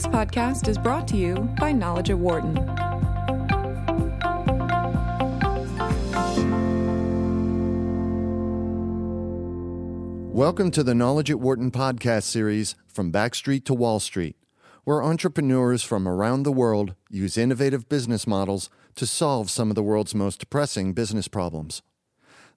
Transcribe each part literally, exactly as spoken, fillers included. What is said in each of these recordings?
This podcast is brought to you by Knowledge at Wharton. Welcome to the Knowledge at Wharton podcast series, From Backstreet to Wall Street, where entrepreneurs from around the world use innovative business models to solve some of the world's most pressing business problems.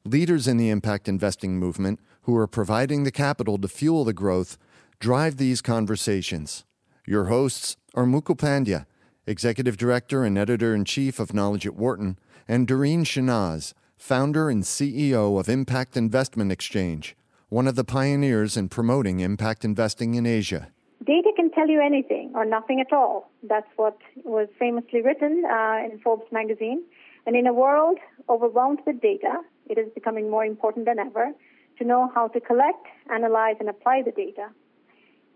Leaders in the impact investing movement who are providing the capital to fuel the growth drive these conversations. Your hosts are Mukul Pandya, Executive Director and Editor-in-Chief of Knowledge at Wharton, and Doreen Shinaz, Founder and C E O of Impact Investment Exchange, one of the pioneers in promoting impact investing in Asia. Data can tell you anything or nothing at all. That's what was famously written uh, in Forbes magazine. And in a world overwhelmed with data, it is becoming more important than ever to know how to collect, analyze, and apply the data.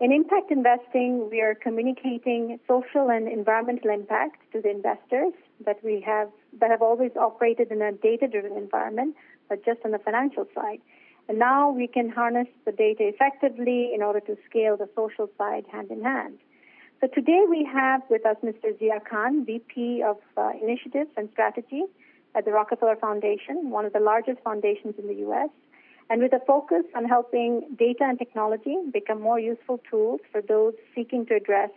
In impact investing, we are communicating social and environmental impact to the investors that we have that have always operated in a data-driven environment, but just on the financial side. And now we can harness the data effectively in order to scale the social side hand in hand. So today we have with us Mister Zia Khan, V P of uh, Initiatives and Strategy at the Rockefeller Foundation, one of the largest foundations in the U S, and with a focus on helping data and technology become more useful tools for those seeking to address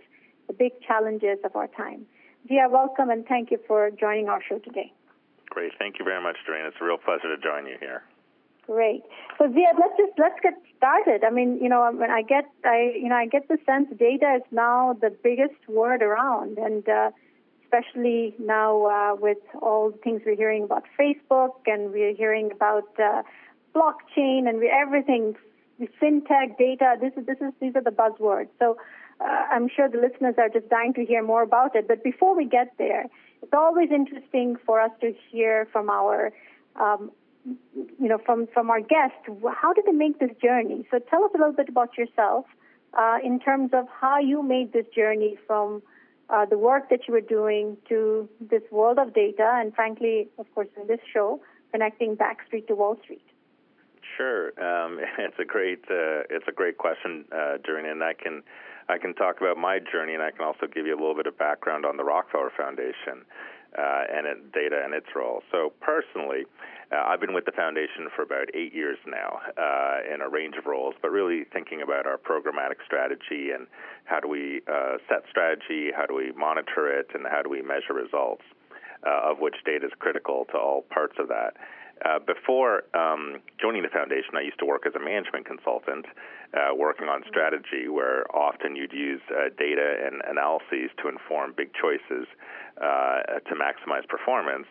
the big challenges of our time. Zia, welcome and thank you for joining our show today. Great. Thank you very much, Doreen. It's a real pleasure to join you here. Great. So Zia, let's just let's get started. I mean, you know, when I get I you know I get the sense data is now the biggest word around, and uh, especially now uh, with all the things we're hearing about Facebook, and we're hearing about uh, blockchain, and we everything, fintech, data. This is this is these are the buzzwords. So uh, I'm sure the listeners are just dying to hear more about it. But before we get there, it's always interesting for us to hear from our. Um, you know, from, from our guests, how did they make this journey? So tell us a little bit about yourself uh, in terms of how you made this journey from uh, the work that you were doing to this world of data and, frankly, of course, in this show, connecting Backstreet to Wall Street. Sure. Um, it's a great uh, it's a great question, uh, Doreen, and I can I can talk about my journey, and I can also give you a little bit of background on the Rockefeller Foundation. Uh, and it, data and its role. So personally, uh, I've been with the Foundation for about eight years now uh, in a range of roles, but really thinking about our programmatic strategy and how do we uh, set strategy, how do we monitor it, and how do we measure results, uh, of which data is critical to all parts of that. Uh, before um, joining the Foundation, I used to work as a management consultant uh, working on strategy, where often you'd use uh, data and analyses to inform big choices uh, to maximize performance.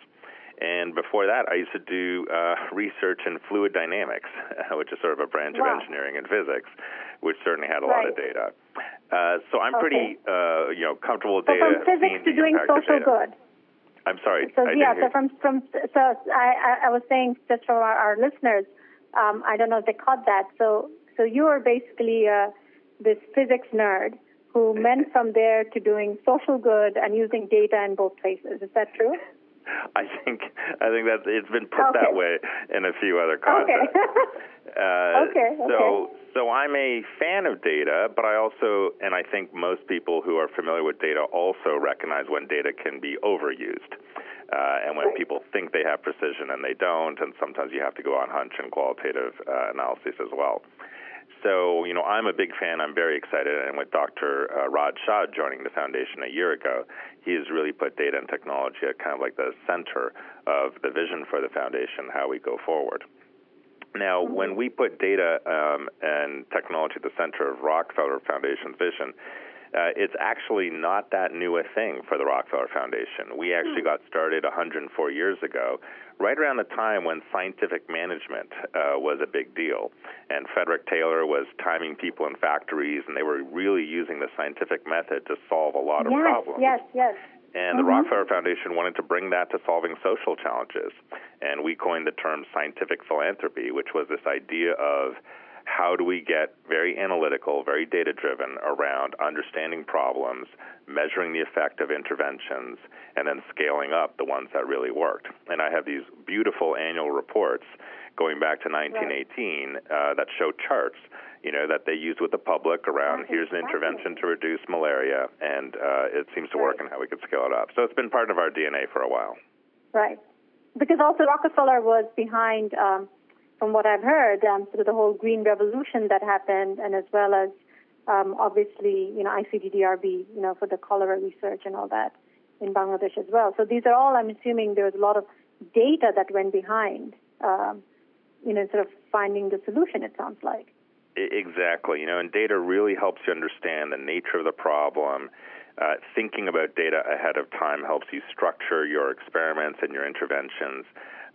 And before that, I used to do uh, research in fluid dynamics, which is sort of a branch wow. of engineering and physics, which certainly had a right. lot of data. Uh, so I'm okay. pretty uh, you know, comfortable with so data. From physics to doing social good. I'm sorry. So, I yeah, so, from, from, so I, I was saying just for our, our listeners, um, I don't know if they caught that. So so you are basically uh, this physics nerd who went from there to doing social good and using data in both places. Is that true? I think I think that it's been put okay. that way in a few other contexts. Okay. uh, okay. So okay. so I'm a fan of data, but I also, and I think most people who are familiar with data also recognize when data can be overused, uh, and when right. people think they have precision and they don't, and sometimes you have to go on hunch and qualitative uh, analysis as well. So, you know, I'm a big fan. I'm very excited. And with Doctor Uh, Raj Shah joining the foundation a year ago, he has really put data and technology at kind of like the center of the vision for the foundation, how we go forward. Now, when we put data um, and technology at the center of Rockefeller Foundation's vision, uh, it's actually not that new a thing for the Rockefeller Foundation. We actually got started one hundred four years ago, right around the time when scientific management uh, was a big deal. And Frederick Taylor was timing people in factories, and they were really using the scientific method to solve a lot of yes, problems. Yes, yes, yes. And the mm-hmm. Rockefeller Foundation wanted to bring that to solving social challenges. And we coined the term scientific philanthropy, which was this idea of how do we get very analytical, very data-driven around understanding problems, measuring the effect of interventions, and then scaling up the ones that really worked. And I have these beautiful annual reports going back to nineteen eighteen uh, that show charts, you know, that they use with the public around That's here's an intervention to reduce malaria, and uh, it seems to work and how we could scale it up. So it's been part of our D N A for a while. Right. Because also Rockefeller was behind, um, from what I've heard, um, sort of the whole green revolution that happened, and as well as um, obviously, you know, I C D D R B, you know, for the cholera research and all that in Bangladesh as well. So these are all, I'm assuming, there was a lot of data that went behind, um, you know, sort of finding the solution, it sounds like. Exactly. You know, and data really helps you understand the nature of the problem. Uh, thinking about data ahead of time helps you structure your experiments and your interventions.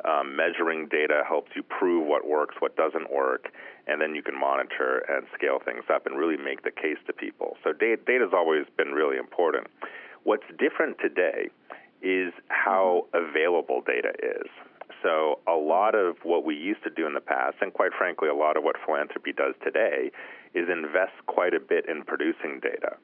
Um, measuring data helps you prove what works, what doesn't work, and then you can monitor and scale things up and really make the case to people. So data data's always been really important. What's different today is how available data is. So a lot of what we used to do in the past, and quite frankly, a lot of what philanthropy does today, is invest quite a bit in producing data.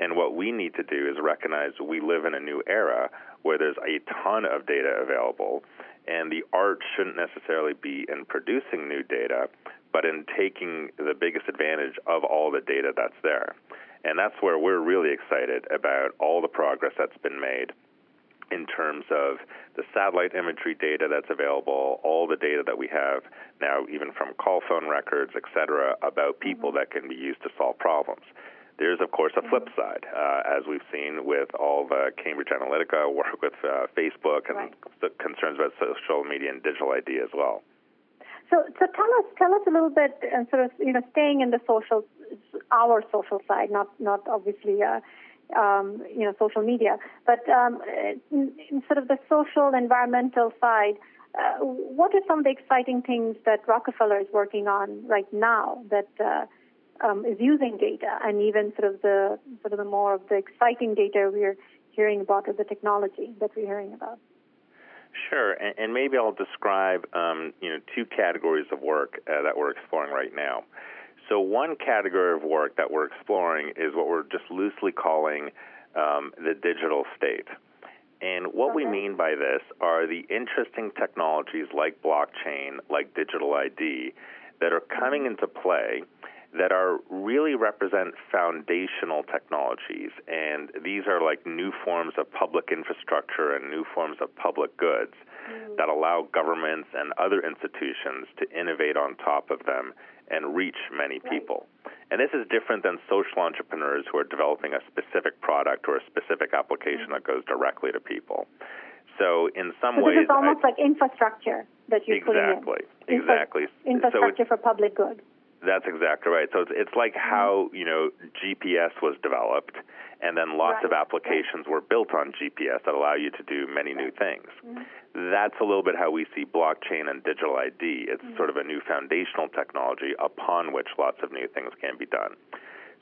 And what we need to do is recognize we live in a new era where there's a ton of data available, and the art shouldn't necessarily be in producing new data, but in taking the biggest advantage of all the data that's there. And that's where we're really excited about all the progress that's been made in terms of the satellite imagery data that's available, all the data that we have now, even from call phone records, et cetera, about people that can be used to solve problems. There's, of course, a flip side, uh, as we've seen with all the Cambridge Analytica work with uh, Facebook and right. concerns about social media and digital I D as well. So, so tell us, tell us a little bit, uh, sort of, you know, staying in the social, our social side, not, not obviously, uh, um, you know, social media, but um, in, in sort of the social environmental side. Uh, what are some of the exciting things that Rockefeller is working on right now that? Uh, Um, is using data, and even sort of the sort of the more of the exciting data we're hearing about, or the technology that we're hearing about. Sure, and, and maybe I'll describe um, you know two categories of work uh, that we're exploring right now. So one category of work that we're exploring is what we're just loosely calling um, the digital state. And what okay. we mean by this are the interesting technologies like blockchain, like digital I D, that are coming into play that are really represent foundational technologies, and these are like new forms of public infrastructure and new forms of public goods mm. that allow governments and other institutions to innovate on top of them and reach many people. Right. And this is different than social entrepreneurs who are developing a specific product or a specific application mm. that goes directly to people. So in some so ways... it's almost I, like infrastructure that you're exactly, putting in. Exactly. Infra- infrastructure so for public good. That's exactly right. So it's, it's like how, you know, G P S was developed, and then lots right. of applications were built on G P S that allow you to do many new things. Mm-hmm. That's a little bit how we see blockchain and digital I D. It's mm-hmm. sort of a new foundational technology upon which lots of new things can be done.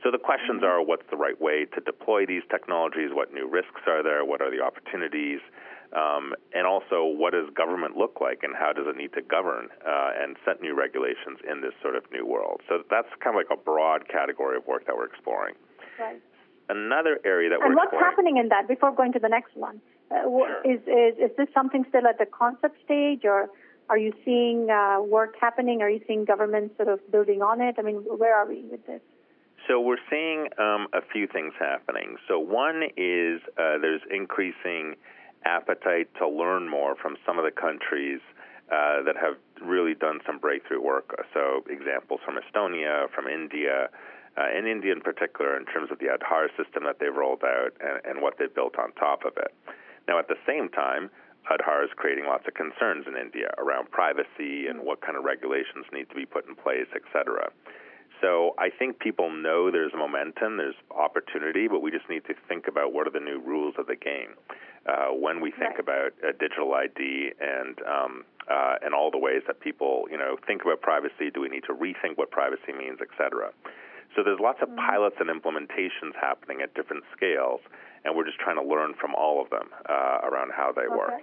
So the questions mm-hmm. are, what's the right way to deploy these technologies? What new risks are there? What are the opportunities? Um, and also, what does government look like, and how does it need to govern uh, and set new regulations in this sort of new world? So that's kind of like a broad category of work that we're exploring. Right. Another area that and we're exploring... And what's happening in that, before going to the next one? Uh, sure. is, is, is this something still at the concept stage, or are you seeing uh, work happening? Are you seeing government sort of building on it? I mean, where are we with this? So we're seeing um, a few things happening. So one is uh, there's increasing... appetite to learn more from some of the countries uh, that have really done some breakthrough work. So examples from Estonia, from India, uh, and India in particular in terms of the Aadhaar system that they've rolled out and, and what they've built on top of it. Now, at the same time, Aadhaar is creating lots of concerns in India around privacy and what kind of regulations need to be put in place, et cetera. So I think people know there's momentum, there's opportunity, but we just need to think about what are the new rules of the game uh, when we think right. about uh, digital I D and um, uh, and all the ways that people, you know, think about privacy. Do we need to rethink what privacy means, et cetera? So there's lots of mm-hmm. pilots and implementations happening at different scales, and we're just trying to learn from all of them uh, around how they okay. work.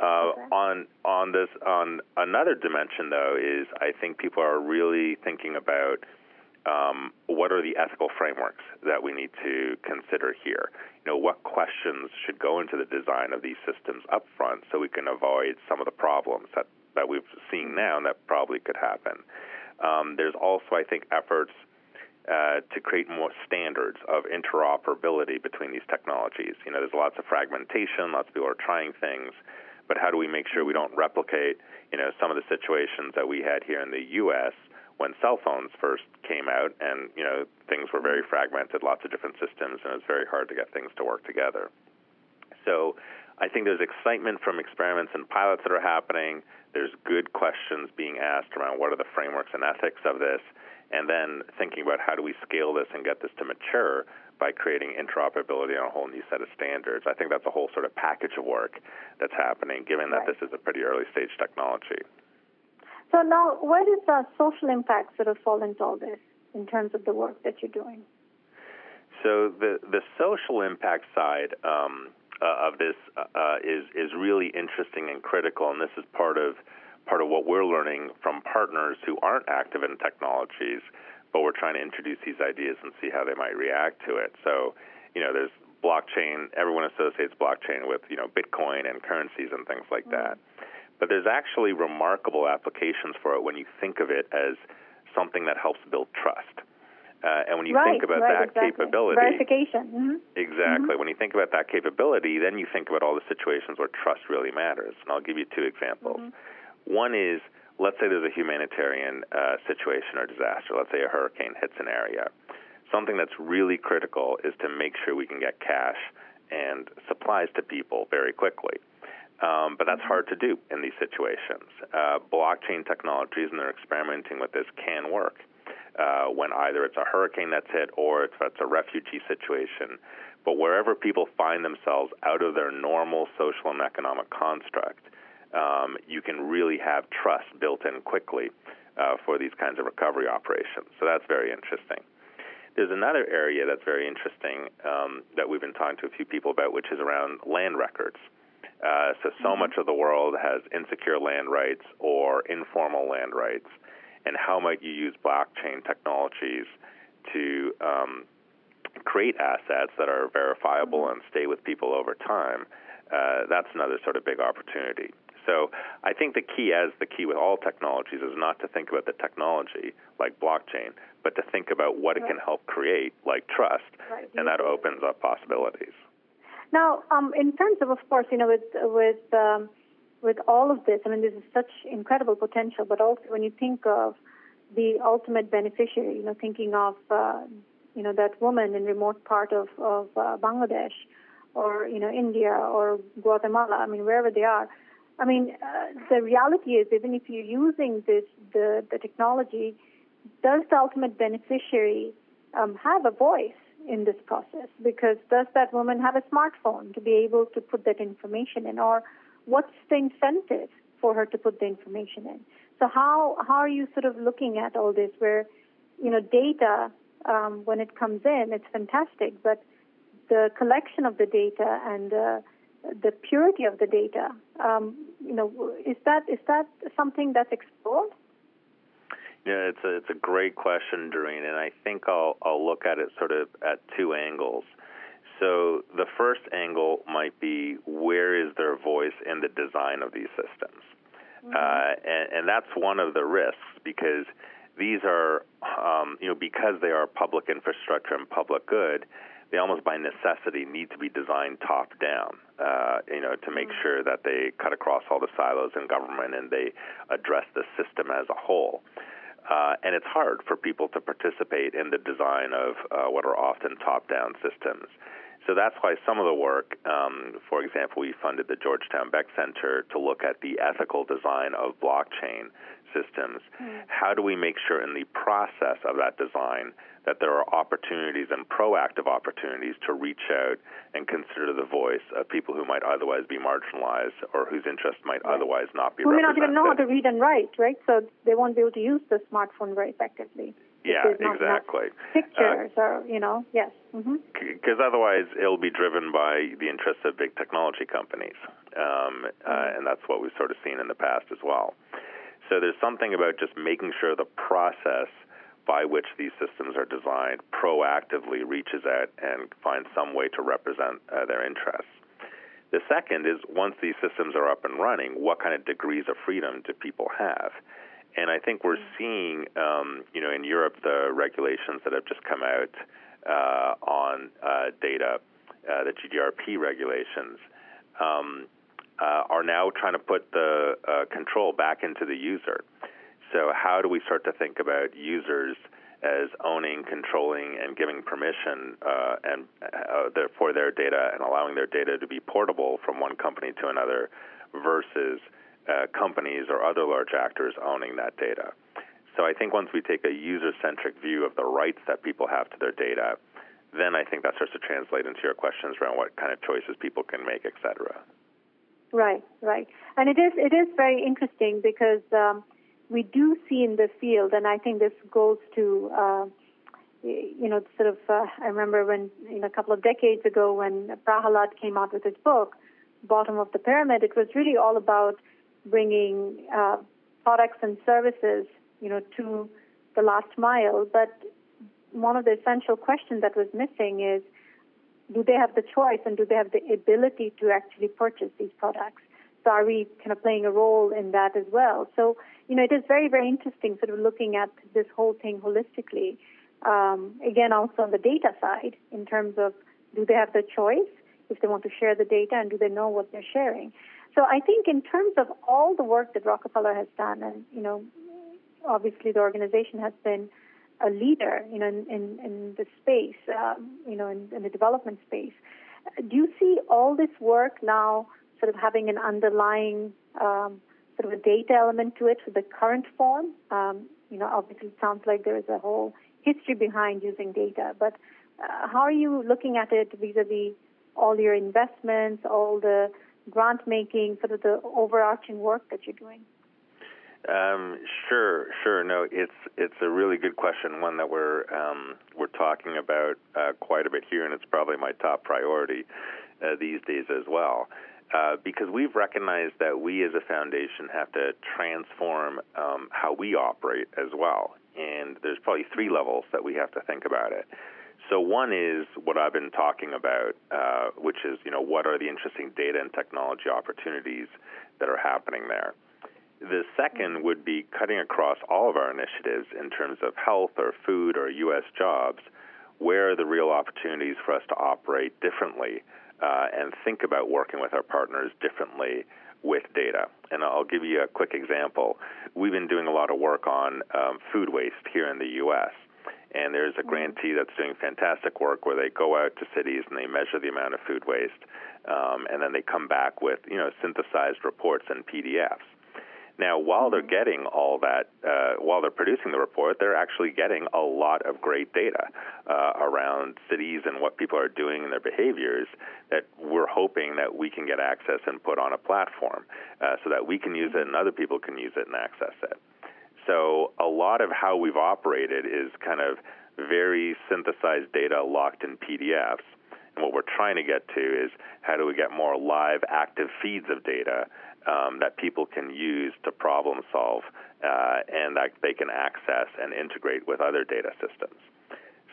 Uh, okay. On on this on another dimension, though, is I think people are really thinking about um, what are the ethical frameworks that we need to consider here. You know, what questions should go into the design of these systems up front so we can avoid some of the problems that, that we've seen now and that probably could happen. Um, there's also, I think, efforts Uh, to create more standards of interoperability between these technologies. You know, there's lots of fragmentation, lots of people are trying things, but how do we make sure we don't replicate, you know, some of the situations that we had here in the U S when cell phones first came out and, you know, things were very fragmented, lots of different systems, and it was very hard to get things to work together. So I think there's excitement from experiments and pilots that are happening. There's good questions being asked around what are the frameworks and ethics of this, and then thinking about how do we scale this and get this to mature by creating interoperability on a whole new set of standards. I think that's a whole sort of package of work that's happening, given that right. This is a pretty early-stage technology. So now, where does the social impact sort of fall into all this in terms of the work that you're doing? So the, the social impact side um, uh, of this uh, is, is really interesting and critical, and this is part of part of what we're learning from partners who aren't active in technologies, but we're trying to introduce these ideas and see how they might react to it. So, you know, there's blockchain. Everyone associates blockchain with, you know, Bitcoin and currencies and things like mm-hmm. that. But there's actually remarkable applications for it when you think of it as something that helps build trust. Uh, and when you right, think about right, that exactly. capability... Verification. Mm-hmm. Exactly. Mm-hmm. When you think about that capability, then you think about all the situations where trust really matters. And I'll give you two examples. Mm-hmm. One is, let's say there's a humanitarian uh, situation or disaster. Let's say a hurricane hits an area. Something that's really critical is to make sure we can get cash and supplies to people very quickly. Um, but that's hard to do in these situations. Uh, blockchain technologies, and they're experimenting with this, can work uh, when either it's a hurricane that's hit or if it's a refugee situation. But wherever people find themselves out of their normal social and economic construct, Um, you can really have trust built in quickly uh, for these kinds of recovery operations. So that's very interesting. There's another area that's very interesting um, that we've been talking to a few people about, which is around land records. Uh, so, so much of the world has insecure land rights or informal land rights, and how might you use blockchain technologies to um, create assets that are verifiable and stay with people over time? Uh, that's another sort of big opportunity. So I think the key, as the key with all technologies, is not to think about the technology like blockchain, but to think about what right. it can help create, like trust, right. and that opens up possibilities. Now, um, in terms of, of course, you know, with with um, with all of this, I mean, this is such incredible potential. But also, when you think of the ultimate beneficiary, you know, thinking of uh, you know that woman in remote part of of uh, Bangladesh, or you know India or Guatemala, I mean, wherever they are. I mean, uh, the reality is, even if you're using this, the, the technology, does the ultimate beneficiary um, have a voice in this process? Because does that woman have a smartphone to be able to put that information in? Or what's the incentive for her to put the information in? So how, how are you sort of looking at all this where, you know, data, um, when it comes in, it's fantastic, but the collection of the data and uh, the purity of the data, um, you know, is that is that something that's explored? Yeah, it's a, it's a great question, Doreen, and I think I'll, I'll look at it sort of at two angles. So the first angle might be, where is their voice in the design of these systems? Mm-hmm. uh, and, and that's one of the risks, because these are, um, you know, because they are public infrastructure and public good, they almost by necessity need to be designed top-down, uh, you know, to make mm-hmm. sure that they cut across all the silos in government and they address the system as a whole. Uh, and it's hard for people to participate in the design of uh, what are often top-down systems. So that's why some of the work, um, for example, we funded the Georgetown Beck Center to look at the ethical design of blockchain systems. Mm. How do we make sure in the process of that design that there are opportunities and proactive opportunities to reach out and consider the voice of people who might otherwise be marginalized or whose interests might right. otherwise not be well, represented? We may not even know how to read and write, right? So they won't be able to use the smartphone very effectively. Yeah, exactly. Pictures uh, or, you know, yes. Because mm-hmm. otherwise it'll be driven by the interests of big technology companies, um, uh, and that's what we've sort of seen in the past as well. So there's something about just making sure the process by which these systems are designed proactively reaches out and finds some way to represent uh, their interests. The second is, once these systems are up and running, what kind of degrees of freedom do people have? And I think we're seeing, um, you know, in Europe, the regulations that have just come out uh, on uh, data, uh, the G D P R regulations, um, uh, are now trying to put the uh, control back into the user. So how do we start to think about users as owning, controlling, and giving permission uh, and uh, their, for their data, and allowing their data to be portable from one company to another, versus uh, companies or other large actors owning that data? So I think once we take a user-centric view of the rights that people have to their data, then I think that starts to translate into your questions around what kind of choices people can make, et cetera. Right, right. And it is, it is very interesting because um, we do see in the field, and I think this goes to, uh, you know, sort of, uh, I remember when, you know, a couple of decades ago when Prahalad came out with his book, Bottom of the Pyramid, it was really all about bringing uh, products and services, you know, to the last mile. But one of the essential questions that was missing is, do they have the choice and do they have the ability to actually purchase these products? So are we kind of playing a role in that as well? So, you know, it is very, very interesting sort of looking at this whole thing holistically. Um, again, also on the data side, in terms of do they have the choice if they want to share the data, and do they know what they're sharing? So I think in terms of all the work that Rockefeller has done, and, you know, obviously the organization has been a leader, you know, in, in, in the space, um, you know, in, in the development space. Do you see all this work now sort of having an underlying um sort of a data element to it for the current form? Um, you know, obviously it sounds like there is a whole history behind using data, but uh, how are you looking at it vis-a-vis all your investments, all the grant making, sort of the overarching work that you're doing? Um, sure, sure. No, it's it's a really good question, one that we're um, we're talking about uh, quite a bit here, and it's probably my top priority uh, these days as well. Uh, because we've recognized that we as a foundation have to transform um, how we operate as well. And there's probably three levels that we have to think about it. So one is what I've been talking about, uh, which is, you know, what are the interesting data and technology opportunities that are happening there? The second would be cutting across all of our initiatives in terms of health or food or U S jobs. Where are the real opportunities for us to operate differently? Uh, and think about working with our partners differently with data. And I'll give you a quick example. We've been doing a lot of work on um, food waste here in the U S, and there's a grantee that's doing fantastic work where they go out to cities and they measure the amount of food waste, um, and then they come back with, you know, synthesized reports and P D Fs. Now, while they're getting all that, uh, while they're producing the report, they're actually getting a lot of great data uh, around cities and what people are doing and their behaviors that we're hoping that we can get access and put on a platform uh, so that we can use it and other people can use it and access it. So a lot of how we've operated is kind of very synthesized data locked in P D Fs. And what we're trying to get to is, how do we get more live, active feeds of data Um, that people can use to problem solve uh, and that they can access and integrate with other data systems.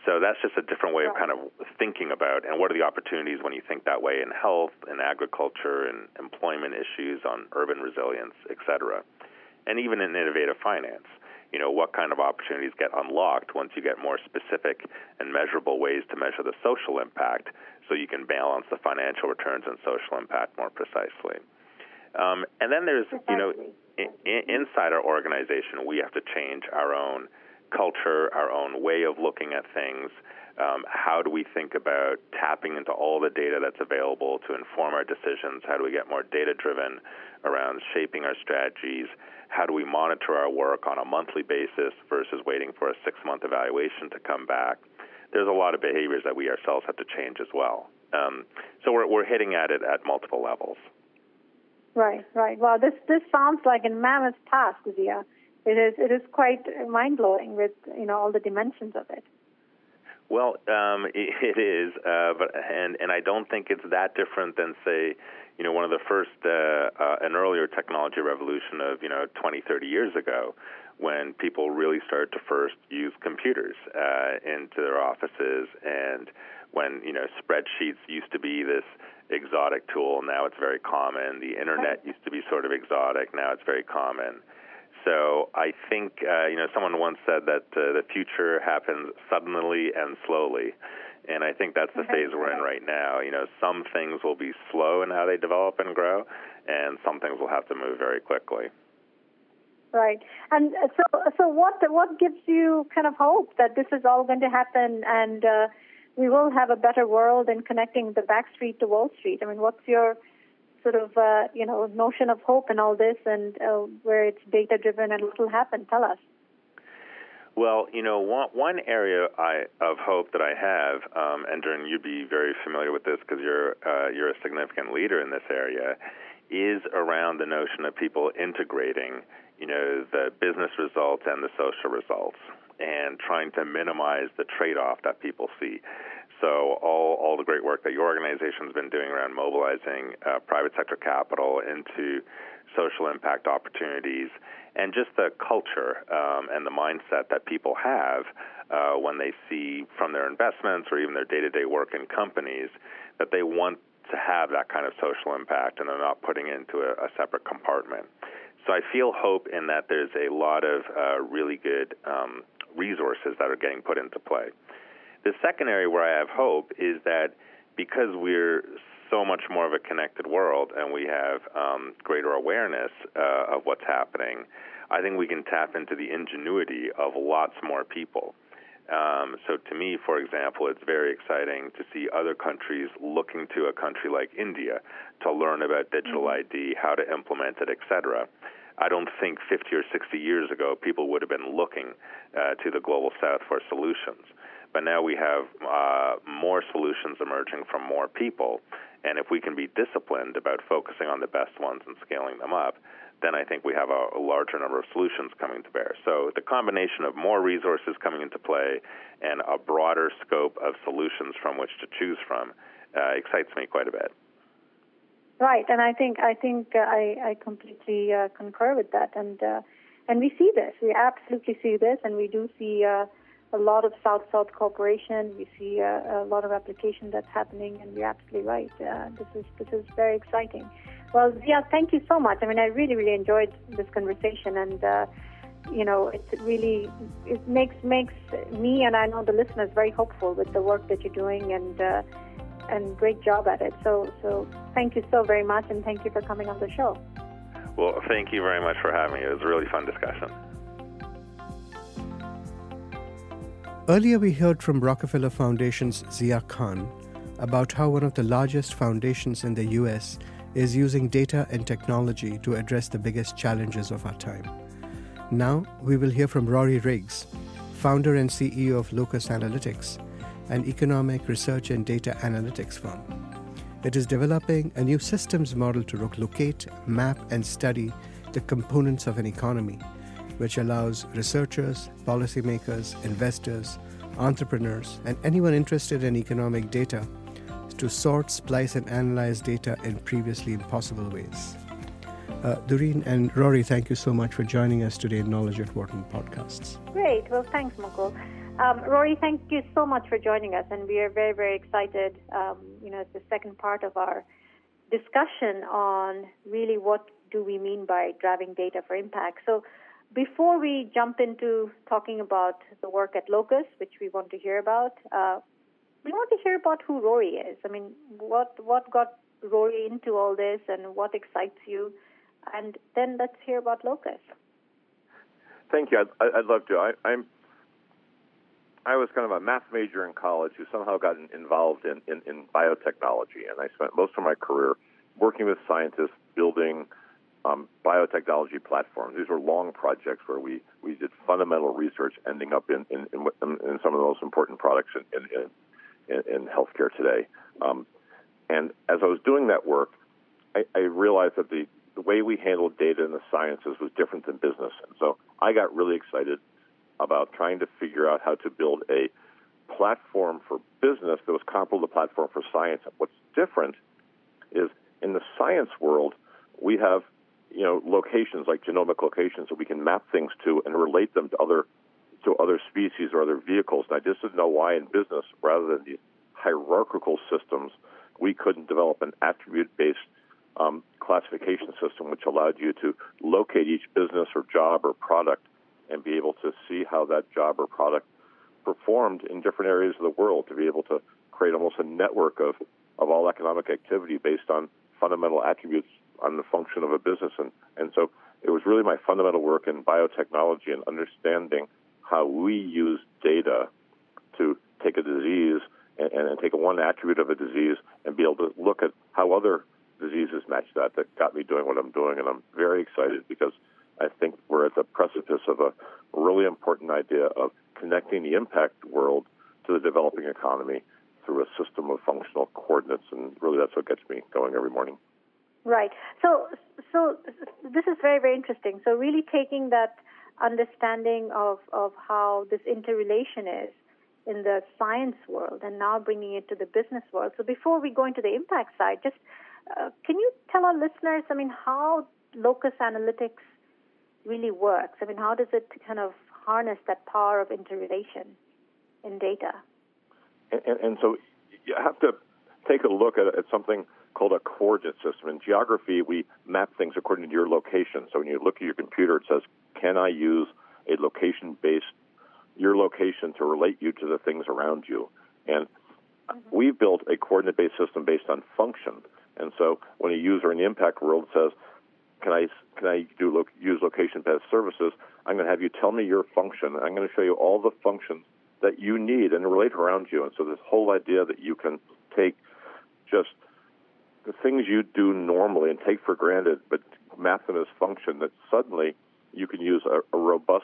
So that's just a different way of kind of thinking about, and what are the opportunities when you think that way in health and agriculture and employment issues, on urban resilience, et cetera. And even in innovative finance, you know, what kind of opportunities get unlocked once you get more specific and measurable ways to measure the social impact so you can balance the financial returns and social impact more precisely. Um, and then there's, you know, in, inside our organization, we have to change our own culture, our own way of looking at things. Um, how do we think about tapping into all the data that's available to inform our decisions? How do we get more data-driven around shaping our strategies? How do we monitor our work on a monthly basis versus waiting for a six-month evaluation to come back? There's a lot of behaviors that we ourselves have to change as well. Um, so we're, we're hitting at it at multiple levels. Right, right. Well, this, this sounds like a mammoth task, Zia. it is it is quite mind blowing with you know all the dimensions of it. Well, um, it, it is, uh, but and and I don't think it's that different than say, you know, one of the first uh, uh, an earlier technology revolution of you know twenty, thirty years ago, when people really started to first use computers uh, into their offices, and when you know spreadsheets used to be this exotic tool, now it's very common. The internet used to be sort of exotic, now it's very common. So I think uh, you know someone once said that uh, the future happens suddenly and slowly, and I think that's the phase we're in right now. You know, some things will be slow in how they develop and grow, and some things will have to move very quickly. Right, and so so what what gives you kind of hope that this is all going to happen, and uh, we will have a better world in connecting the back street to Wall Street? I mean, what's your sort of, uh, you know, notion of hope in all this, and uh, where it's data-driven and what will happen? Tell us. Well, you know, one, one area I, of hope that I have, um, and Doreen, you'd be very familiar with this because you're uh, you're a significant leader in this area, is around the notion of people integrating, you know, the business results and the social results, and trying to minimize the trade-off that people see. So all, all the great work that your organization's been doing around mobilizing uh, private sector capital into social impact opportunities, and just the culture um, and the mindset that people have uh, when they see from their investments or even their day-to-day work in companies that they want to have that kind of social impact and they're not putting it into a, a separate compartment. So I feel hope in that there's a lot of uh, really good um, resources that are getting put into play. The second area where I have hope is that because we're so much more of a connected world and we have um, greater awareness uh, of what's happening, I think we can tap into the ingenuity of lots more people. Um, so to me, for example, it's very exciting to see other countries looking to a country like India to learn about digital I D, how to implement it, et cetera. I don't think fifty or sixty years ago people would have been looking uh, to the Global South for solutions. But now we have uh, more solutions emerging from more people, and if we can be disciplined about focusing on the best ones and scaling them up, then I think we have a, a larger number of solutions coming to bear. So the combination of more resources coming into play and a broader scope of solutions from which to choose from uh, excites me quite a bit. Right, and I think I think uh, I, I completely uh, concur with that, and uh, and we see this, we absolutely see this, and we do see uh, a lot of South-South cooperation. We see uh, a lot of application that's happening, and you're absolutely right. Uh, this is this is very exciting. Well, Zia, thank you so much. I mean, I really really enjoyed this conversation, and uh, you know, it really it makes makes me and I know the listeners very hopeful with the work that you're doing, and. Uh, And great job at it. So, so thank you so very much, and thank you for coming on the show. Well, thank you very much for having me. It was a really fun discussion. Earlier, we heard from Rockefeller Foundation's Zia Khan about how one of the largest foundations in the U S is using data and technology to address the biggest challenges of our time. Now, we will hear from Rory Riggs, founder and C E O of Locus Analytics, an economic research and data analytics firm. It is developing a new systems model to locate, map, and study the components of an economy, which allows researchers, policymakers, investors, entrepreneurs, and anyone interested in economic data to sort, splice, and analyze data in previously impossible ways. Uh, Doreen and Rory, thank you so much for joining us today in Knowledge at Wharton Podcasts. Great. Well, thanks, Mukul. Um, Rory, thank you so much for joining us, and we are very, very excited. Um, you know, it's the second part of our discussion on really what do we mean by driving data for impact. So before we jump into talking about the work at Locus, which we want to hear about, uh, we want to hear about who Rory is. I mean, what what got Rory into all this, and what excites you? And then let's hear about Locus. Thank you. I'd, I'd love to. I, I'm. I was kind of a math major in college who somehow got involved in, in, in biotechnology, and I spent most of my career working with scientists building um, biotechnology platforms. These were long projects where we, we did fundamental research ending up in, in, in, in some of the most important products in, in, in, in healthcare today. Um, and as I was doing that work, I, I realized that the, the way we handled data in the sciences was different than business. And so I got really excited about trying to figure out how to build a platform for business that was comparable to the platform for science. What's different is in the science world, we have, you know, locations like genomic locations that we can map things to and relate them to other to other species or other vehicles. And I just didn't know why in business, rather than these hierarchical systems, we couldn't develop an attribute-based um, classification system which allowed you to locate each business or job or product and be able to see how that job or product performed in different areas of the world, to be able to create almost a network of, of all economic activity based on fundamental attributes on the function of a business. And, and so it was really my fundamental work in biotechnology and understanding how we use data to take a disease and, and take one attribute of a disease and be able to look at how other diseases match that. That got me doing what I'm doing, and I'm very excited because I think we're at the precipice of a really important idea of connecting the impact world to the developing economy through a system of functional coordinates, and really that's what gets me going every morning. Right. So, so this is very, very interesting. So really taking that understanding of, of how this interrelation is in the science world and now bringing it to the business world. So before we go into the impact side, just uh, can you tell our listeners, I mean, how Locus Analytics really works? I mean, how does it kind of harness that power of interrelation in data? And, and, and so you have to take a look at, at something called a coordinate system. In geography, we map things according to your location. So when you look at your computer, it says, can I use a location-based, your location to relate you to the things around you? And mm-hmm. we built a coordinate-based system based on function. And so when a user in the impact world says, Can I, can I do lo- use location-based services, I'm going to have you tell me your function. I'm going to show you all the functions that you need and relate around you. And so this whole idea that you can take just the things you do normally and take for granted, but map them as function, that suddenly you can use a, a robust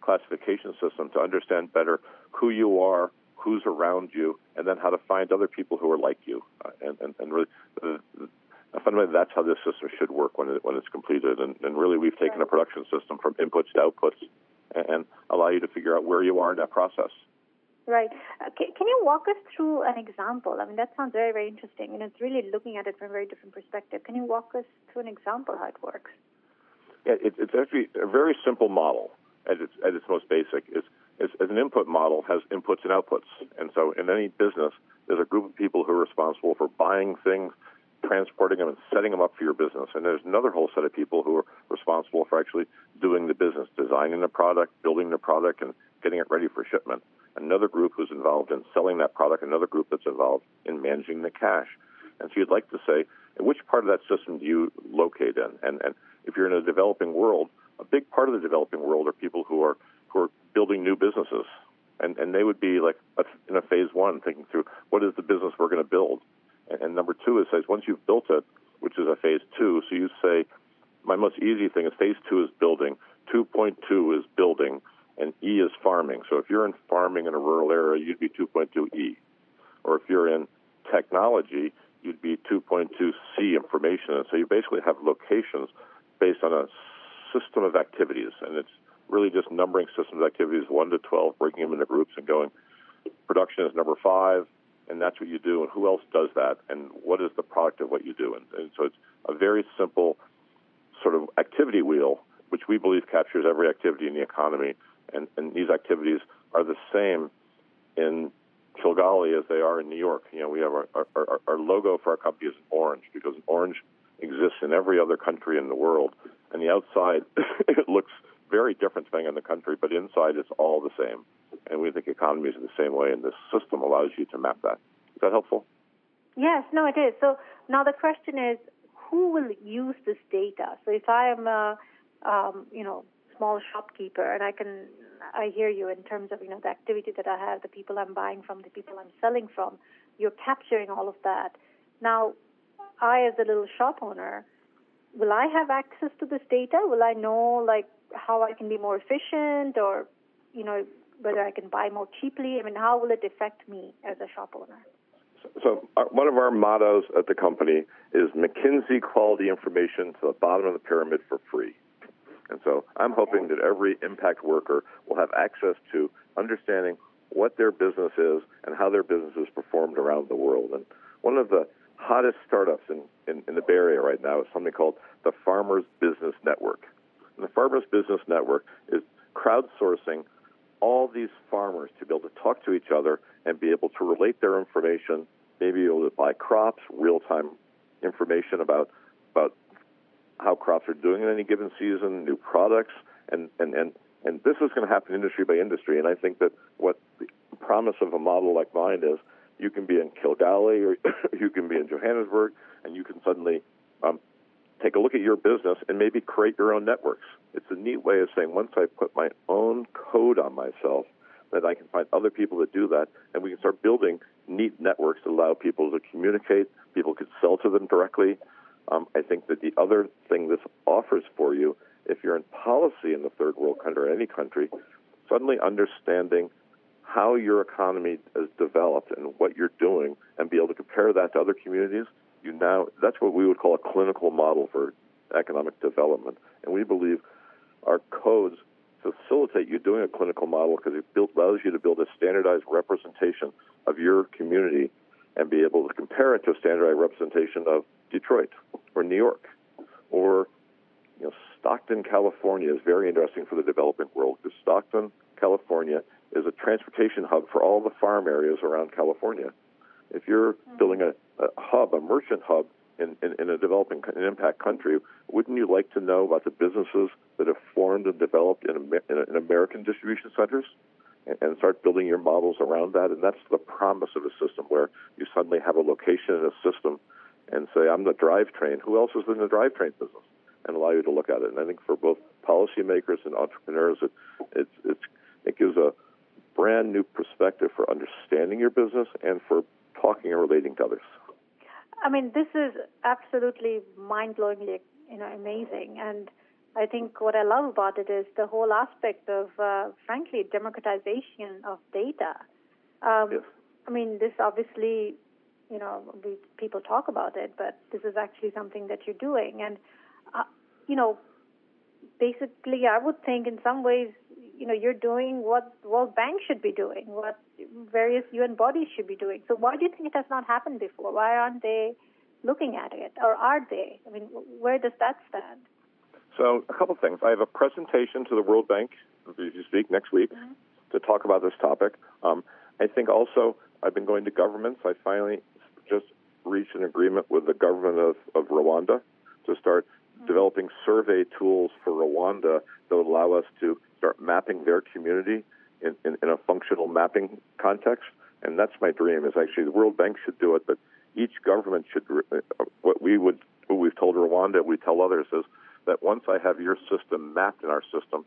classification system to understand better who you are, who's around you, and then how to find other people who are like you. Uh, and, and, and really... Uh, Fundamentally, that's how this system should work when it, when it's completed. And, and really, we've taken a production system from inputs to outputs and, and allow you to figure out where you are in that process. Right. Uh, can, can you walk us through an example? I mean, that sounds very, very interesting. You know, it's really looking at it from a very different perspective. Can you walk us through an example how it works? Yeah, it, it's actually a very simple model at its, at its most basic. It's, it's, it's an input model has inputs and outputs. And so in any business, there's a group of people who are responsible for buying things, transporting them, and setting them up for your business. And there's another whole set of people who are responsible for actually doing the business, designing the product, building the product, and getting it ready for shipment. Another group who's involved in selling that product, another group that's involved in managing the cash. And so you'd like to say, which part of that system do you locate in? And, and if you're in a developing world, a big part of the developing world are people who are who are building new businesses. And, and they would be like a, in a phase one, thinking through, what is the business we're going to build? And number two is, says once you've built it, which is a phase two, so you say, my most easy thing is phase two is building, two point two is building, and E is farming. So if you're in farming in a rural area, you'd be two point two E. Or if you're in technology, you'd be two point two C, information. And so you basically have locations based on a system of activities. And it's really just numbering systems of activities one to twelve, breaking them into groups and going, production is number five. And that's what you do, and who else does that, and what is the product of what you do? And, and so it's a very simple sort of activity wheel, which we believe captures every activity in the economy. And, and these activities are the same in Kigali as they are in New York. You know, we have our, our, our, our logo for our company is orange, because orange exists in every other country in the world. And the outside, it looks very different depending on the country, but inside it's all the same. And we think economies are the same way, and this system allows you to map that. Is that helpful? Yes, no, it is. So now the question is, who will use this data? So if I am a, um, you know, small shopkeeper, and I can, I hear you in terms of, you know, the activity that I have, the people I'm buying from, the people I'm selling from, you're capturing all of that. Now, I, as a little shop owner, will I have access to this data? Will I know, like, how I can be more efficient, or, you know, whether I can buy more cheaply? I mean, how will it affect me as a shop owner? So uh, one of our mottos at the company is McKinsey quality information to the bottom of the pyramid for free. And so I'm hoping that every impact worker will have access to understanding what their business is and how their business is performed around the world. And one of the hottest startups in, in, in the Bay Area right now is something called the Farmers Business Network. And the Farmers Business Network is crowdsourcing all these farmers to be able to talk to each other and be able to relate their information, maybe able to buy crops, real-time information about about how crops are doing in any given season, new products, and, and, and, and this is going to happen industry by industry. And I think that what the promise of a model like mine is, you can be in Kigali or you can be in Johannesburg, and you can suddenly um, take a look at your business and maybe create your own networks. It's a neat way of saying once I put my own code on myself, that I can find other people that do that, and we can start building neat networks that allow people to communicate. People can sell to them directly. Um, I think that the other thing this offers for you, if you're in policy in the third world country or any country, suddenly understanding how your economy is developed and what you're doing and be able to compare that to other communities, you now that's what we would call a clinical model for economic development. And we believe our codes facilitate you doing a clinical model because it build, allows you to build a standardized representation of your community and be able to compare it to a standardized representation of Detroit or New York or you know, Stockton, California is very interesting for the developing world because Stockton, California is a transportation hub for all the farm areas around California. If you're building a, a hub, a merchant hub in, in, in a developing an impact country, wouldn't you like to know about the businesses that have formed and developed in, in, in American distribution centers? And start building your models around that. And that's the promise of a system where you suddenly have a location in a system and say, I'm the drivetrain. Who else is in the drivetrain business? And allow you to look at it. And I think for both policymakers and entrepreneurs, it, it, it, it gives a brand new perspective for understanding your business and for talking and relating to others. I mean, this is absolutely mind-blowingly you know, amazing. And I think what I love about it is the whole aspect of, uh, frankly, democratization of data. Um, yes. I mean, this obviously, you know, we, people talk about it, but this is actually something that you're doing. And, uh, you know, basically, I would think in some ways, you know, you're doing what World Bank should be doing, what various U N bodies should be doing. So why do you think it has not happened before? Why aren't they looking at it? Or are they? I mean, where does that stand? So a couple things. I have a presentation to the World Bank, as you speak, next week mm-hmm. to talk about this topic. Um, I think also I've been going to governments. I finally just reached an agreement with the government of, of Rwanda to start mm-hmm. developing survey tools for Rwanda that would allow us to start mapping their community in, in, in a functional mapping context. And that's my dream is actually the World Bank should do it, but each government should, what, we would, what we've told Rwanda, we tell others is, that once I have your system mapped in our system,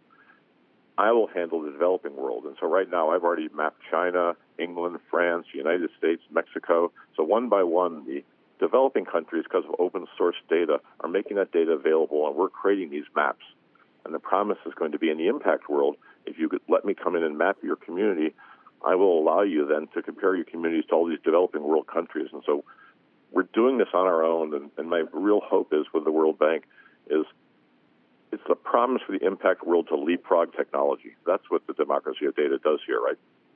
I will handle the developing world. And so right now I've already mapped China, England, France, United States, Mexico. So one by one, the developing countries, because of open source data, are making that data available, and we're creating these maps. And the promise is going to be in the impact world, if you could let me come in and map your community, I will allow you then to compare your communities to all these developing world countries. And so we're doing this on our own, and, and my real hope is with the World Bank is it's the promise for the impact world to leapfrog technology. That's what the democracy of data does here, right?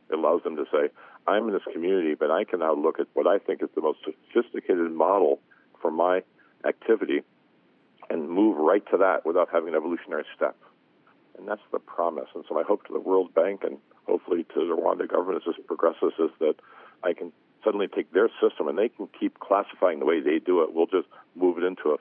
It allows them to say, I'm in this community, but I can now look at what I think is the most sophisticated model for my activity and move right to that without having an evolutionary step. And that's the promise. And so my hope to the World Bank and hopefully to the Rwanda government as this progresses is that I can suddenly take their system and they can keep classifying the way they do it. We'll just move it into a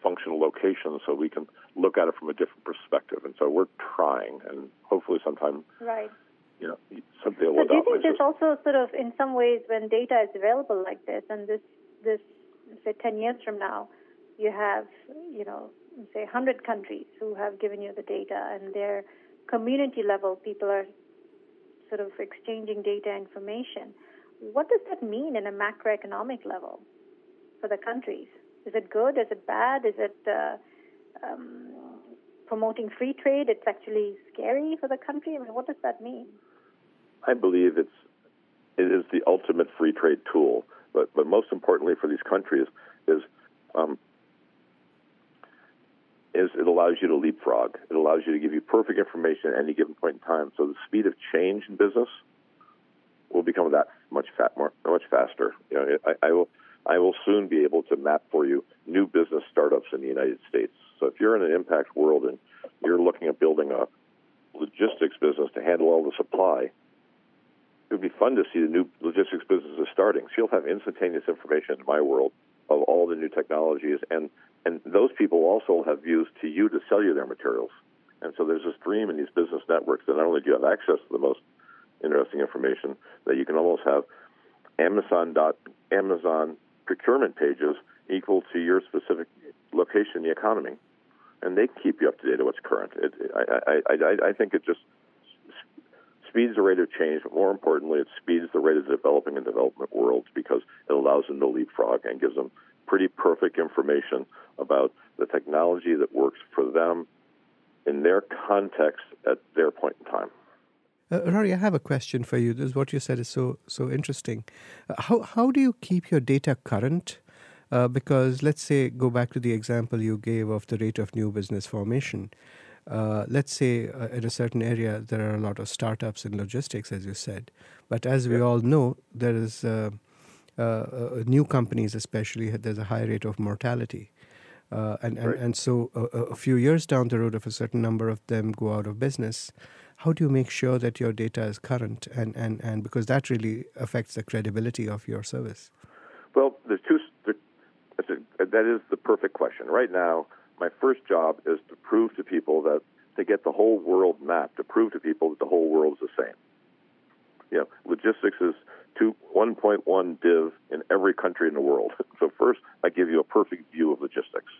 functional location so we can look at it from a different perspective. And so we're trying, and hopefully sometime, right. you know, something will adopt. So do you think there's also sort of, in some ways, when data is available like this, and this, this, say, ten years from now, you have, you know, say one hundred countries who have given you the data, and their community level people are sort of exchanging data information. What does that mean in a macroeconomic level for the countries? Is it good? Is it bad? Is it uh, um, promoting free trade? It's actually scary for the country. I mean, what does that mean? I believe it's it is the ultimate free trade tool, but but most importantly for these countries is um, is it allows you to leapfrog. It allows you to give you perfect information at any given point in time. So the speed of change in business will become that much fat more much faster. You know, I, I will I will soon be able to map for you new business startups in the United States. So if you're in an impact world and you're looking at building a logistics business to handle all the supply, it would be fun to see the new logistics businesses starting. So you'll have instantaneous information in my world of all the new technologies, and, and those people also have views to you to sell you their materials. And so there's this dream in these business networks that not only do you have access to the most interesting information, that you can almost have Amazon dot Amazon procurement pages equal to your specific location in the economy. And they keep you up to date on what's current. It, I, I, I, I think it just speeds the rate of change, but more importantly, it speeds the rate of developing and development worlds because it allows them to leapfrog and gives them pretty perfect information about the technology that works for them in their context at their point in time. Uh, Rory, I have a question for you. This, what you said is so so interesting. Uh, how how do you keep your data current? Uh, because let's say, go back to the example you gave of the rate of new business formation. Uh, let's say uh, in a certain area, there are a lot of startups in logistics, as you said. But as we all know, there is uh, uh, uh, new companies especially, there's a high rate of mortality. Uh, and, and, and so a, a few years down the road, if a certain number of them go out of business, how do you make sure that your data is current? And, and, and because that really affects the credibility of your service. Well, there's two... There, that is the perfect question. Right now, my first job is to prove to people that, to get the whole world mapped, to prove to people that the whole world is the same. You know, logistics is one point one div in every country in the world. So first, I give you a perfect view of logistics.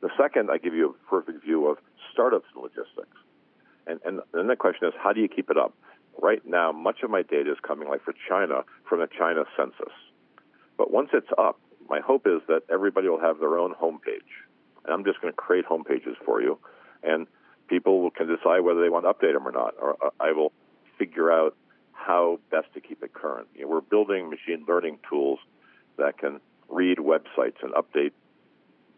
The second, I give you a perfect view of startups in logistics. And, and then the question is, how do you keep it up? Right now, much of my data is coming, like for China, from the China census. But once it's up, my hope is that everybody will have their own homepage. And I'm just going to create homepages for you. And people can decide whether they want to update them or not. Or I will figure out how best to keep it current. You know, we're building machine learning tools that can read websites and update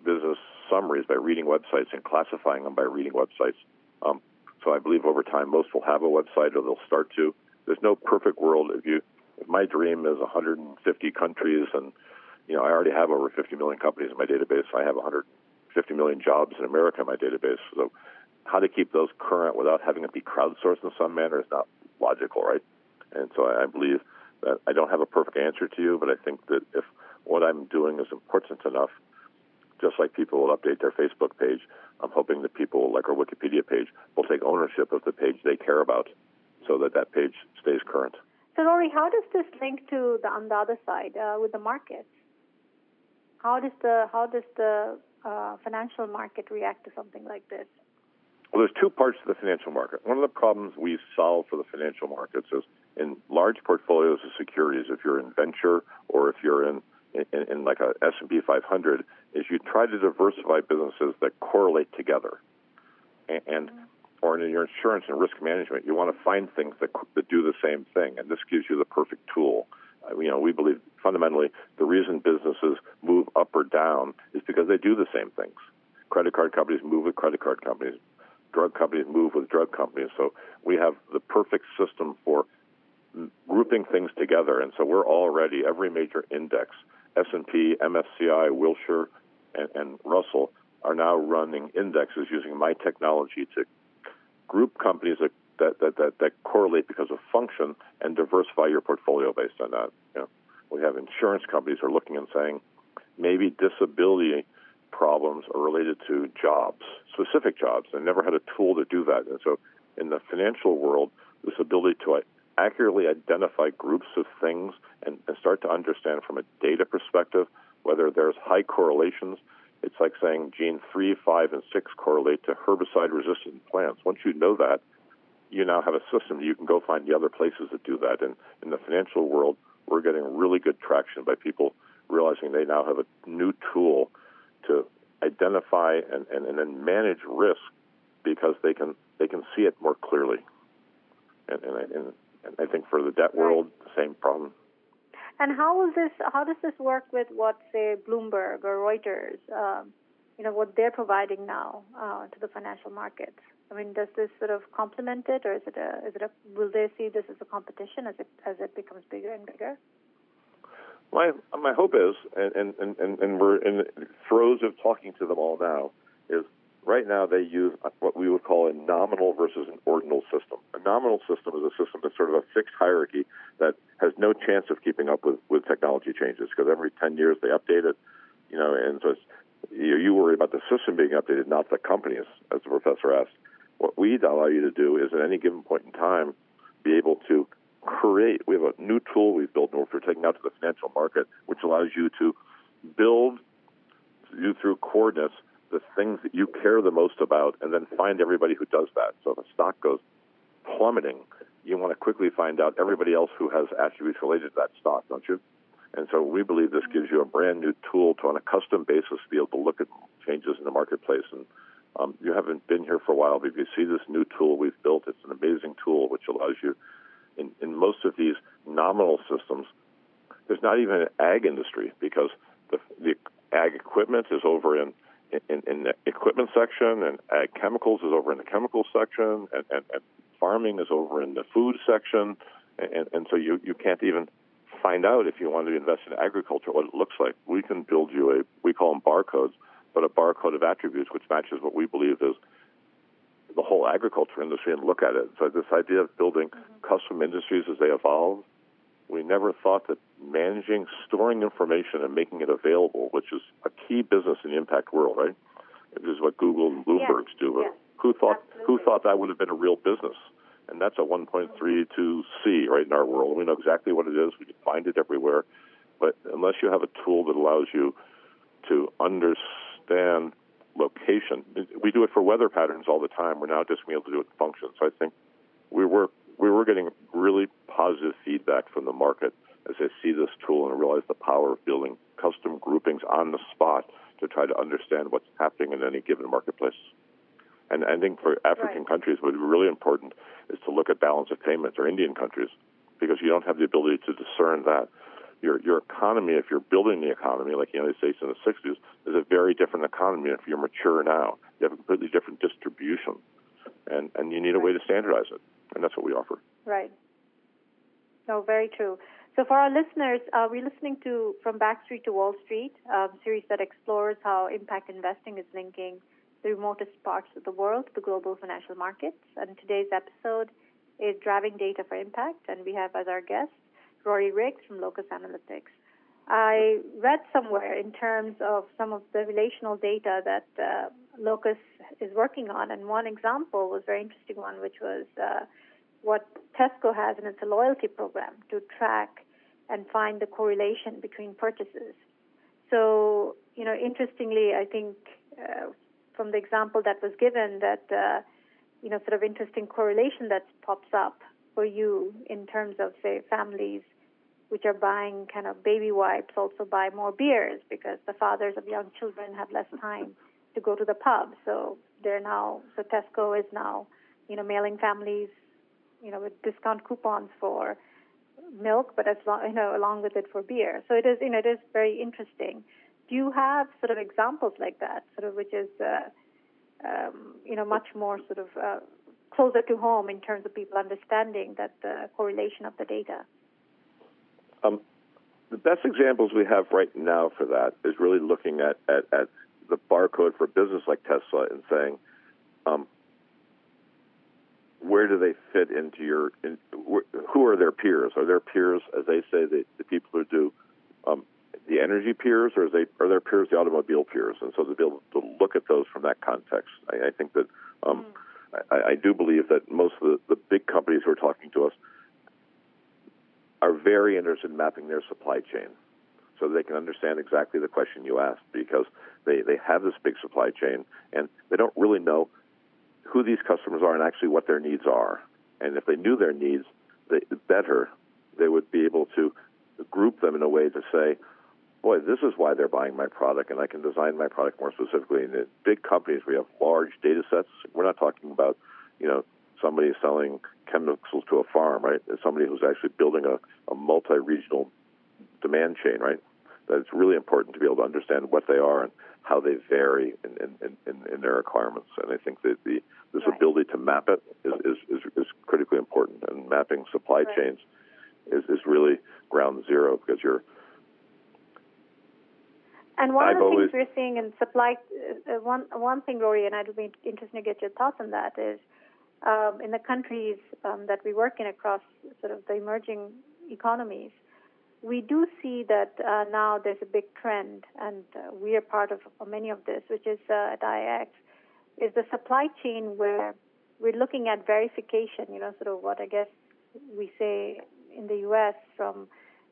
business summaries by reading websites and classifying them by reading websites. Um, so I believe over time most will have a website or they'll start to. There's no perfect world. If you, if my dream is one hundred fifty countries and, you know, I already have over fifty million companies in my database. I have one hundred fifty million jobs in America in my database. So how to keep those current without having it be crowdsourced in some manner is not logical, right? And so I believe that I don't have a perfect answer to you, but I think that if what I'm doing is important enough, just like people will update their Facebook page, I'm hoping that people like our Wikipedia page will take ownership of the page they care about so that that page stays current. So, Rory, how does this link to the, on the other side uh, with the markets? How does the how does the uh, financial market react to something like this? Well, there's two parts to the financial market. One of the problems we solve for the financial markets is in large portfolios of securities, if you're in venture or if you're in, in, in like a S and P five hundred, is you try to diversify businesses that correlate together. And, and mm-hmm. Or in your insurance and risk management, you want to find things that, that do the same thing, and this gives you the perfect tool. You know, we believe fundamentally the reason businesses move up or down is because they do the same things. Credit card companies move with credit card companies. Drug companies move with drug companies. So we have the perfect system for grouping things together. And so we're already, every major index, S and P, M S C I, Wilshire, and, and Russell are now running indexes using my technology to group companies that That, that, that, that correlate because of function and diversify your portfolio based on that. You know, we have insurance companies who are looking and saying maybe disability problems are related to jobs, specific jobs. They never had a tool to do that. And so in the financial world, this ability to accurately identify groups of things and, and start to understand from a data perspective whether there's high correlations. It's like saying gene three, five, and six correlate to herbicide-resistant plants. Once you know that, you now have a system that you can go find the other places that do that. And in the financial world, we're getting really good traction by people realizing they now have a new tool to identify and, and, and then manage risk because they can they can see it more clearly. And, and, I, and, and I think for the debt world, the same problem. And how is this? How does this work with what, say, Bloomberg or Reuters? Um, you know, what they're providing now uh, to the financial markets? I mean, does this sort of complement it, or is it a, is it a, will they see this as a competition as it as it becomes bigger and bigger? My my hope is, and and and, and we're in the throes of talking to them all now, is right now they use what we would call a nominal versus an ordinal system. A nominal system is a system that's sort of a fixed hierarchy that has no chance of keeping up with, with technology changes, because every ten years they update it, you know, and so it's, you, you worry about the system being updated, not the company, as, as the professor asked. What we allow you to do is, at any given point in time, be able to create. We have a new tool we've built, and we're taking out to the financial market, which allows you to build you through coordinates the things that you care the most about, and then find everybody who does that. So if a stock goes plummeting, you want to quickly find out everybody else who has attributes related to that stock, don't you? And so we believe this gives you a brand new tool to, on a custom basis, be able to look at changes in the marketplace. And um, you haven't been here for a while, but if you see this new tool we've built, it's an amazing tool which allows you, in, in most of these nominal systems, there's not even an ag industry, because the, the ag equipment is over in In, in the equipment section, and ag chemicals is over in the chemical section, and, and, and farming is over in the food section, and, and so you, you can't even find out if you want to invest in agriculture what it looks like. We can build you a, we call them barcodes, but a barcode of attributes which matches what we believe is the whole agriculture industry, and look at it. So this idea of building custom industries as they evolve, we never thought that managing, storing information, and making it available, which is a key business in the impact world, right? This is what Google and Bloomberg's yes, do. Yes, who thought absolutely. Who thought that would have been a real business? And that's a one point three two C right in our world. We know exactly what it is. We can find it everywhere. But unless you have a tool that allows you to understand location, we do it for weather patterns all the time. We're now just being able to do it in function. So I think we were we were getting really positive feedback from the market as they see this tool and realize the power of building custom groupings on the spot to try to understand what's happening in any given marketplace. And I think for African right. countries, what would be really important is to look at balance of payments, or Indian countries, because you don't have the ability to discern that. Your your economy, if you're building the economy, like the United States in the sixties, is a very different economy if you're mature now. You have a completely different distribution, and, and you need right. a way to standardize it. And that's what we offer. Right. No, very true. So for our listeners, uh, we're listening to From Backstreet to Wall Street, a series that explores how impact investing is linking the remotest parts of the world to the global financial markets. And today's episode is Driving Data for Impact, and we have as our guest Rory Riggs from Locus Analytics. I read somewhere in terms of some of the relational data that uh, Locus is working on, and one example was a very interesting one, which was uh, what Tesco has in its loyalty program to track and find the correlation between purchases. So, you know, interestingly, I think uh, from the example that was given, that, uh, you know, sort of interesting correlation that pops up for you in terms of, say, families which are buying kind of baby wipes also buy more beers because the fathers of young children have less time to go to the pub. So they're now, so Tesco is now, you know, mailing families, you know, with discount coupons for milk, but as long, you know, along with it for beer. So it is, you know, it is very interesting. Do you have sort of examples like that, sort of, which is, uh, um, you know, much more sort of uh, closer to home in terms of people understanding that the correlation of the data? Um, the best examples we have right now for that is really looking at, at, at the barcode for business like Tesla and saying, um, where do they fit into your, in, wh- who are their peers? Are their peers, as they say, the, the people who do um, the energy peers, or are, they, are their peers the automobile peers? And so to be able to look at those from that context, I, I think that um, mm. I, I do believe that most of the, the big companies who are talking to us are very interested in mapping their supply chain so they can understand exactly the question you asked, because they, they have this big supply chain and they don't really know who these customers are and actually what their needs are. And if they knew their needs they, better, they would be able to group them in a way to say, boy, this is why they're buying my product, and I can design my product more specifically. And in big companies, we have large data sets. We're not talking about, you know, somebody selling chemicals to a farm, right? It's somebody who's actually building a, a multi-regional demand chain, right? that it's really important to be able to understand what they are and how they vary in, in, in, in their requirements. And I think that the, this right. ability to map it is, is, is, is critically important. And mapping supply right. chains is, is really ground zero because you're... And one I've of the always, things we're seeing in supply... Uh, one, one thing, Rory, and it'll be interesting to get your thoughts on that, is um, in the countries um, that we work in across sort of the emerging economies, we do see that uh, now there's a big trend, and uh, we are part of many of this, which is uh, at I X, is the supply chain where we're looking at verification, you know, sort of what I guess we say in the U S from,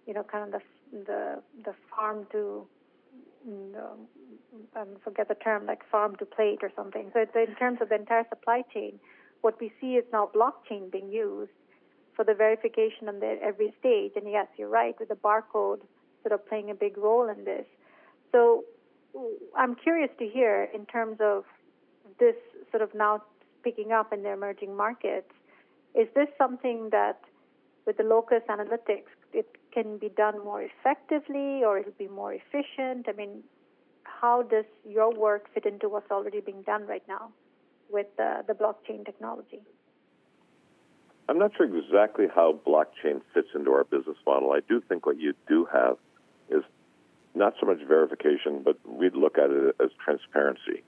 you know, kind of the the, the farm to, you know, I forget the term, like farm to plate or something. So it's in terms of the entire supply chain, what we see is now blockchain being used for the verification on the, every stage. And yes, you're right, with the barcode sort of playing a big role in this. So I'm curious to hear in terms of this sort of now picking up in the emerging markets, is this something that with the Locus Analytics, it can be done more effectively or it'll be more efficient? I mean, how does your work fit into what's already being done right now with uh, the blockchain technology? I'm not sure exactly how blockchain fits into our business model. I do think what you do have is not so much verification, but we'd look at it as transparency.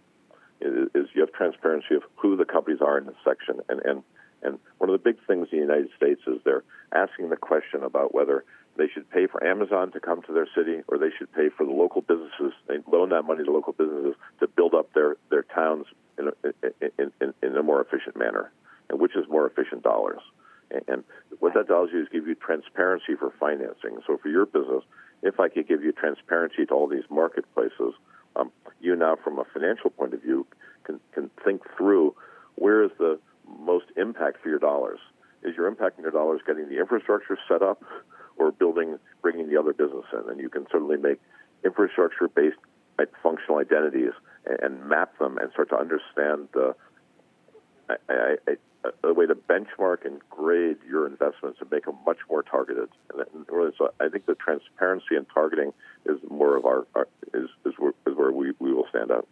It is you have transparency of who the companies are in this section. And, and, and one of the big things in the United States is they're asking the question about whether they should pay for Amazon to come to their city or they should pay for the local businesses. They loan that money to local businesses to build up their, their towns in a, in, in, in a more efficient manner. And which is more efficient dollars. And what that does is give you transparency for financing. So for your business, if I could give you transparency to all these marketplaces, um, you now from a financial point of view can, can think through where is the most impact for your dollars. Is your impact in your dollars getting the infrastructure set up or building, bringing the other business in? And you can certainly make infrastructure-based functional identities and, and map them and start to understand the I, I, I a way to benchmark and grade your investments and make them much more targeted. And really, so I think the transparency and targeting is more of our, our is, is where, is where we, we will stand out.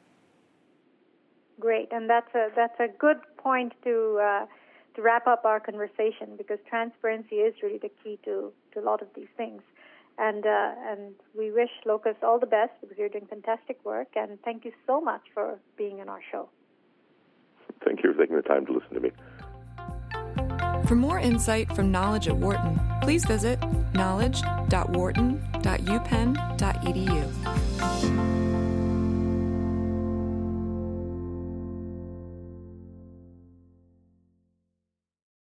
Great, and that's a that's a good point to uh, to wrap up our conversation, because transparency is really the key to, to a lot of these things. And uh, and we wish Locus all the best because you're doing fantastic work. And thank you so much for being on our show. Thank you for taking the time to listen to me. For more insight from Knowledge at Wharton, please visit knowledge dot wharton dot u penn dot e d u.